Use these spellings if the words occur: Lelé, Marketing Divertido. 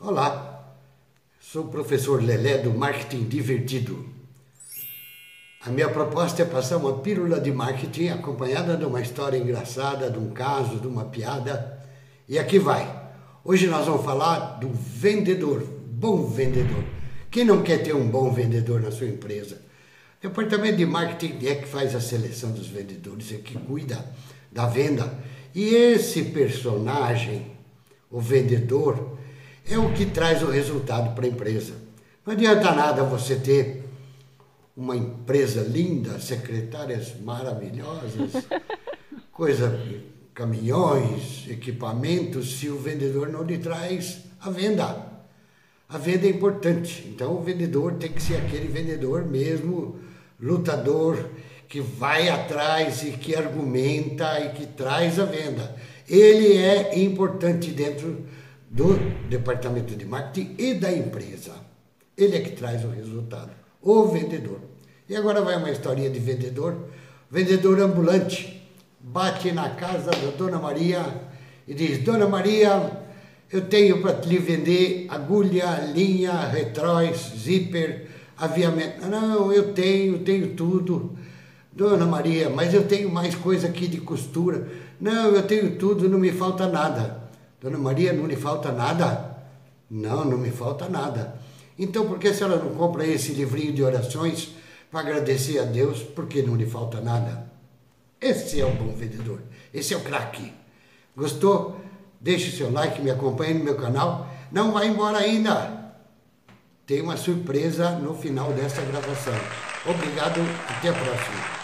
Olá, sou o professor Lelé do Marketing Divertido. A minha proposta é passar uma pílula de marketing acompanhada de uma história engraçada, de um caso, de uma piada. E aqui vai. Hoje nós vamos falar do vendedor, bom vendedor. Quem não quer ter um bom vendedor na sua empresa? O departamento de marketing é que faz a seleção dos vendedores, é que cuida da venda. E esse personagem, o vendedor, é o que traz o resultado para a empresa. Não adianta nada você ter uma empresa linda, secretárias maravilhosas, coisa, caminhões, equipamentos, se o vendedor não lhe traz a venda. A venda é importante, então o vendedor tem que ser aquele vendedor mesmo, lutador, que vai atrás e que argumenta e que traz a venda. Ele é importante dentro do departamento de marketing e da empresa. Ele é que traz o resultado, o vendedor. E agora vai uma historinha de vendedor, vendedor ambulante. Bate na casa da Dona Maria e diz: Dona Maria, eu tenho para lhe vender agulha, linha, retróis, zíper, aviamento. Não, eu tenho tudo. Dona Maria, mas eu tenho mais coisa aqui de costura. Não, eu tenho tudo, não me falta nada. Dona Maria, não lhe falta nada? Não, não me falta nada. Então, por que a senhora não compra esse livrinho de orações para agradecer a Deus, porque não lhe falta nada? Esse é o bom vendedor, esse é o craque. Gostou? Deixe o seu like, me acompanhe no meu canal. Não vai embora ainda. Tem uma surpresa no final dessa gravação. Obrigado, até a próxima.